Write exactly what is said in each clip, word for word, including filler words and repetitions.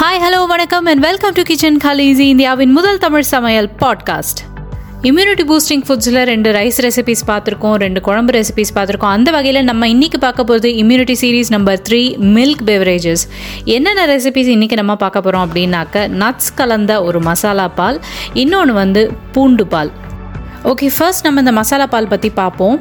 Hi hello வணக்கம் and welcome to kitchen Khaleesi, இந்தியாவின் முதல் தமிழ் சமையல் பாட்காஸ்ட். இம்யூனிட்டி பூஸ்டிங் ஃபுட்ஸில் ரெண்டு ரைஸ் ரெசிபீஸ் பார்த்துருக்கோம், ரெண்டு குழம்பு ரெசிபீஸ் பார்த்துருக்கோம். அந்த வகையில் நம்ம இன்றைக்கி பார்க்க போகிறது immunity series number three, milk beverages. என்னென்ன ரெசிபீஸ் இன்றைக்கி நம்ம பார்க்க போகிறோம் அப்படின்னாக்க, நட்ஸ் கலந்த ஒரு மசாலா பால், இன்னொன்று வந்து பூண்டு பால். ஓகே, ஃபர்ஸ்ட் நம்ம இந்த மசாலா பால் பற்றி பார்ப்போம்.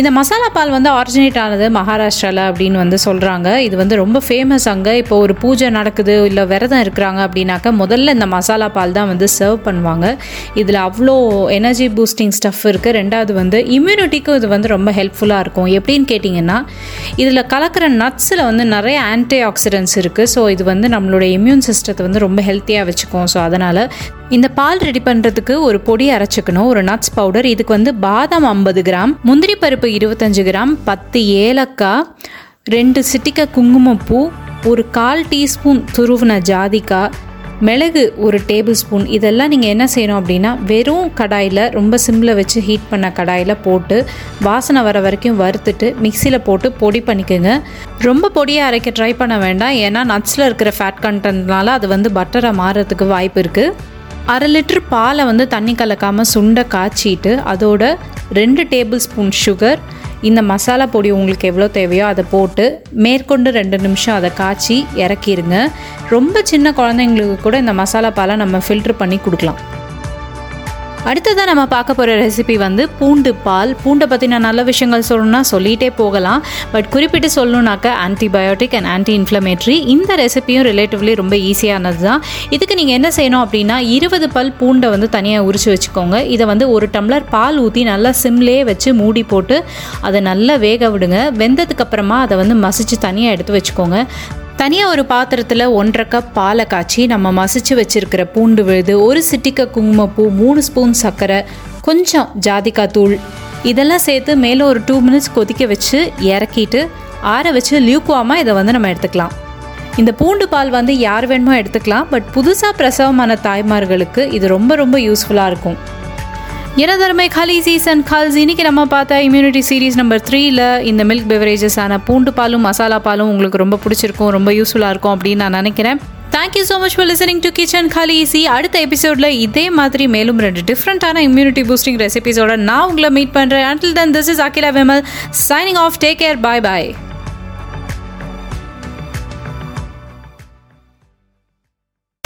இந்த மசாலா பால் வந்து ஆரிஜினேட் ஆனது மகாராஷ்டிராவில் அப்படின்னு வந்து சொல்கிறாங்க. இது வந்து ரொம்ப ஃபேமஸ் அங்கே. இப்போ ஒரு பூஜை நடக்குது இல்லை விரதம் இருக்கிறாங்க அப்படின்னாக்க முதல்ல இந்த மசாலா பால் தான் வந்து சர்வ் பண்ணுவாங்க. இதில் அவ்வளோ எனர்ஜி பூஸ்டிங் ஸ்டஃப் இருக்குது. ரெண்டாவது வந்து இம்யூனிட்டிக்கும் இது வந்து ரொம்ப ஹெல்ப்ஃபுல்லாக இருக்கும். எப்படின்னு கேட்டிங்கன்னா, இதில் கலக்கிற நட்ஸில் வந்து நிறைய ஆன்டி ஆக்சிடென்ட்ஸ் இருக்குது. ஸோ இது வந்து நம்மளுடைய இம்யூன் சிஸ்டத்தை வந்து ரொம்ப ஹெல்த்தியாக வச்சுக்கும். ஸோ அதனால் இந்த பால் ரெடி பண்ணுறதுக்கு ஒரு பொடி அரைச்சிக்கணும், ஒரு நட்ஸ் பவுடர். இதுக்கு வந்து பாதாம் ஐம்பது கிராம், முந்திரி பருப்பு இருபத்தஞ்சு கிராம், பத்து ஏலக்காய், ரெண்டு சிட்டிக்கை குங்குமப்பூ, ஒரு கால் டீஸ்பூன் துருவின ஜாதிக்காய், மிளகு ஒரு டேபிள் ஸ்பூன். இதெல்லாம் நீங்கள் என்ன செய்யணும் அப்படின்னா, வெறும் கடாயில், ரொம்ப சிம்மில் வச்சு ஹீட் பண்ண கடாயில் போட்டு வாசனை வர வரைக்கும் வறுத்துட்டு மிக்சியில் போட்டு பொடி பண்ணிக்கோங்க. ரொம்ப பொடியாக அரைக்க ட்ரை பண்ண வேண்டாம், ஏன்னா நட்ஸில் இருக்கிற ஃபேட் கண்டென்ட்னால அது வந்து பட்டரை மாறுறதுக்கு வாய்ப்பு இருக்குது. அரை லிட்டர் பாலை வந்து தண்ணி கலக்காமல் சுண்டை காய்ச்சிட்டு அதோட ரெண்டு டேபிள் ஸ்பூன் சுகர், இந்த மசாலா பொடி உங்களுக்கு எவ்வளோ தேவையோ அதை போட்டு மேற்கொண்டு ரெண்டு நிமிஷம் அதை காய்ச்சி இறக்கிடுங்க. ரொம்ப சின்ன குழந்தைங்களுக்கு கூட இந்த மசாலா பாலை நம்ம ஃபில்ட்ரு பண்ணி கொடுக்கலாம். அடுத்ததான் நம்ம பார்க்க போகிற ரெசிபி வந்து பூண்டு பால். பூண்டை பற்றி நான் நல்ல விஷயங்கள் சொல்லணும்னா சொல்லிகிட்டே போகலாம், பட் குறிப்பிட்டு சொல்லணுன்னாக்கா ஆன்டிபயோட்டிக் அண்ட் ஆன்டி இன்ஃப்ளமேட்ரி. இந்த ரெசிபியும் ரிலேட்டிவ்லி ரொம்ப ஈஸியானது தான். இதுக்கு நீங்கள் என்ன செய்யணும் அப்படின்னா, இருபது பல் பூண்டை வந்து தனியாக உரித்து வச்சுக்கோங்க. இதை வந்து ஒரு டம்ளர் பால் ஊற்றி நல்லா சிம்லேயே வச்சு மூடி போட்டு அதை நல்லா வேக விடுங்க. வெந்ததுக்கப்புறமா அதை வந்து மசிச்சு தனியாக எடுத்து வச்சுக்கோங்க. தனியாக ஒரு பாத்திரத்தில் ஒன்றரை கப் பாலை காய்ச்சி நம்ம மசிச்சு வச்சுருக்கிற பூண்டு விழுது, ஒரு சிட்டிக்கை குங்குமப்பூ, மூணு ஸ்பூன் சர்க்கரை, கொஞ்சம் ஜாதிக்காய் தூள் இதெல்லாம் சேர்த்து மேலே ஒரு டூ மினிட்ஸ் கொதிக்க வச்சு இறக்கிட்டு ஆற வச்சு லியூக்வார்மாக இதை வந்து நம்ம எடுத்துக்கலாம். இந்த பூண்டு பால் வந்து யார் வேணுமோ எடுத்துக்கலாம், பட் புதுசாக பிரசவமான தாய்மார்களுக்கு இது ரொம்ப ரொம்ப யூஸ்ஃபுல்லாக இருக்கும். எனதருமை கலீஸீஸ் அண்ட் கால்ஸ், இன்றைக்கி நம்ம பார்த்தா இம்யூனிட்டி சீரீஸ் நம்பர் த்ரீயில் இந்த மில்க் பெவரேஜஸான பூண்டு பாலும் மசாலா பாலும் உங்களுக்கு ரொம்ப பிடிச்சிருக்கும், ரொம்ப யூஸ்ஃபுல்லாக இருக்கும் அப்படின்னு நான் நினைக்கிறேன். Thank you so much for listening to kitchen Khaleesi. அடுத்த எபிசோடில் இதே மாதிரி மேலும் ரெண்டு டிஃப்ரெண்ட்டான இம்யூனிட்டி பூஸ்டிங் ரெசிபிஸோட நான் உங்களை மீட் பண்ணுறேன். Until then, this is Akila Vimal signing off. Take care, bye bye.